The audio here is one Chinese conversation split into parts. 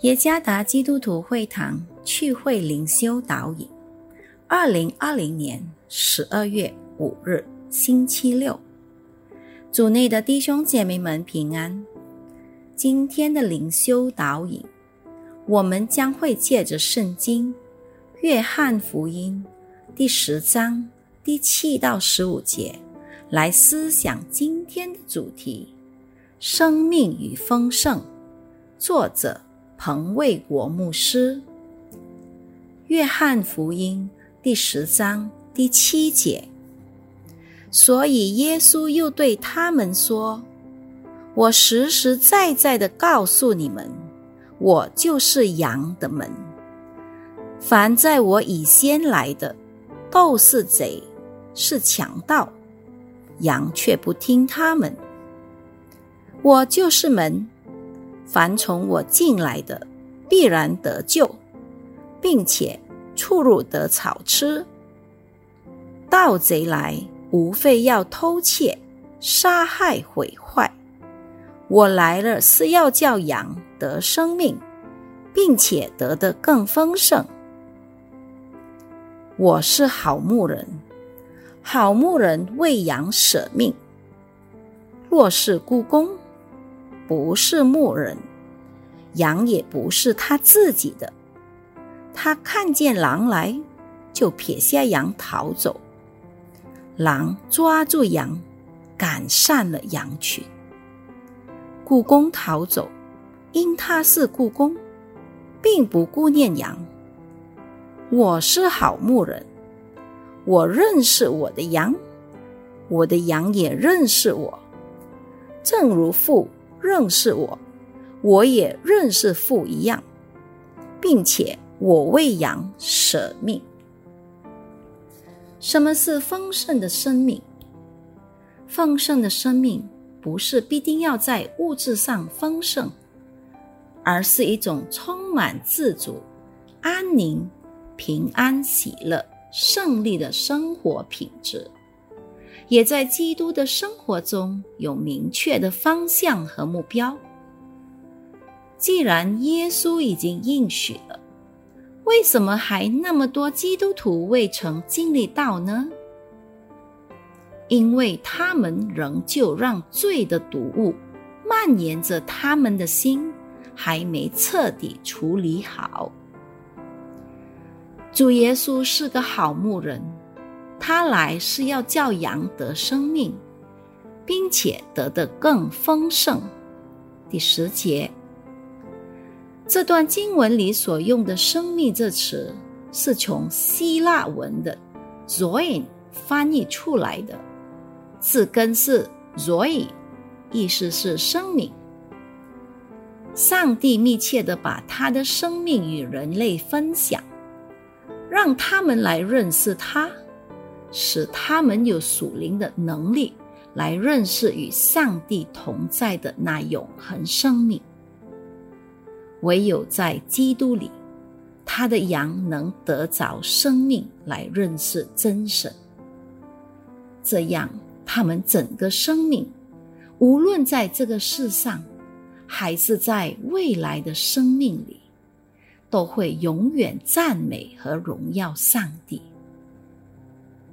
耶加达基督徒会堂聚会灵修导引，2020年12月5日星期六。主内的弟兄姐妹们平安。今天的灵修导引，我们将会借着圣经约翰福音第10章第7到15节来思想今天的主题：生命与丰盛。作者彭卫国牧师。约翰福音第10章第7节，所以耶稣又对他们说：我实实在在地告诉你们，我就是羊的门。凡在我以先来的，都是贼，是强盗，羊却不听他们。我就是门，凡从我进来的，必然得救，并且出入得草吃。盗贼来，无非要偷窃、杀害、毁坏。我来了，是要叫羊得生命，并且得的更丰盛。我是好牧人，好牧人为羊舍命。若是雇工，不是牧人，羊也不是他自己的。他看见狼来，就撇下羊逃走。狼抓住羊，赶散了羊群。雇工逃走，因他是雇工，并不顾念羊。我是好牧人，我认识我的羊，我的羊也认识我，正如父认识我，我也认识父一样，并且我为羊舍命。什么是丰盛的生命？丰盛的生命不是必定要在物质上丰盛，而是一种充满自主、安宁、平安、喜乐、胜利的生活品质，也在基督的生活中有明确的方向和目标。既然耶稣已经应许了，为什么还那么多基督徒未曾经历到呢？因为他们仍旧让罪的毒物蔓延着他们的心，还没彻底处理好。主耶稣是个好牧人，他来是要叫羊得生命，并且得的更丰盛。第10节，这段经文里所用的生命这词，是从希腊文的 zoin 翻译出来的，字根是 zoi， 意思是生命。上帝密切地把他的生命与人类分享，让他们来认识他，使他们有属灵的能力来认识与上帝同在的那永恒生命。唯有在基督里，他的羊能得着生命来认识真神。这样，他们整个生命，无论在这个世上，还是在未来的生命里，都会永远赞美和荣耀上帝。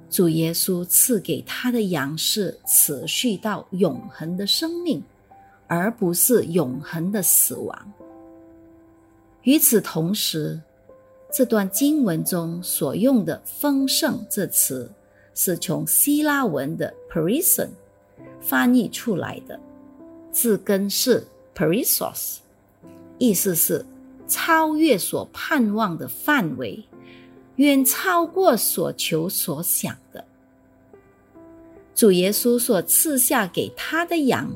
主耶稣赐给他的羊是持续到永恒的生命，而不是永恒的死亡。与此同时，这段经文中所用的丰盛这词，是从希腊文的 parison 翻译出来的，字根是 parisos， 意思是超越所盼望的范围，远超过所求所想的。主耶稣所赐下给他的羊，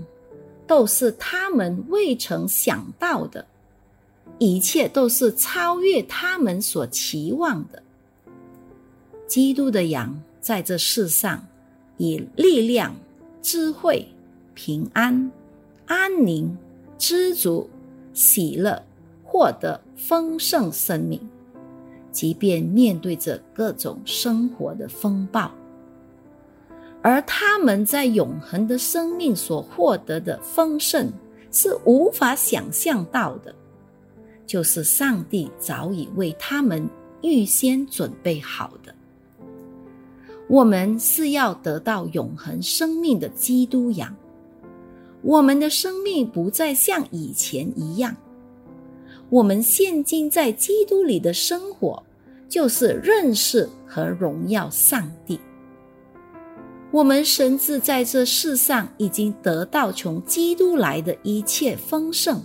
都是他们未曾想到的，一切都是超越他们所期望的。基督的羊在这世上以力量、智慧、平安、安宁、知足、喜乐获得丰盛生命，即便面对着各种生活的风暴。而他们在永恒的生命所获得的丰盛，是无法想象到的，就是上帝早已为他们预先准备好的。我们是要得到永恒生命的基督羊，我们的生命不再像以前一样。我们现今在基督里的生活，就是认识和荣耀上帝。我们甚至在这世上已经得到从基督来的一切丰盛，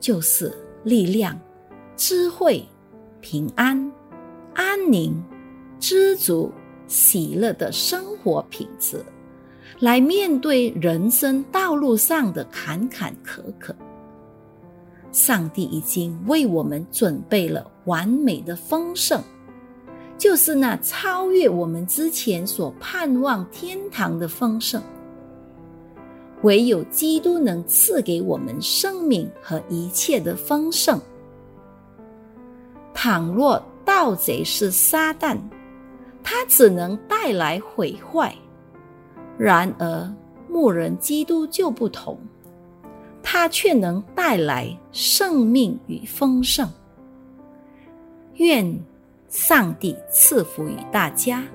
就是力量、智慧、平安、安宁、知足、喜乐的生活品质，来面对人生道路上的坎坎坷坷。上帝已经为我们准备了完美的丰盛，就是那超越我们之前所盼望天堂的丰盛。唯有基督能赐给我们生命和一切的丰盛。倘若盗贼是撒旦，他只能带来毁坏。然而牧人基督就不同，他却能带来生命与丰盛。愿上帝赐福于大家。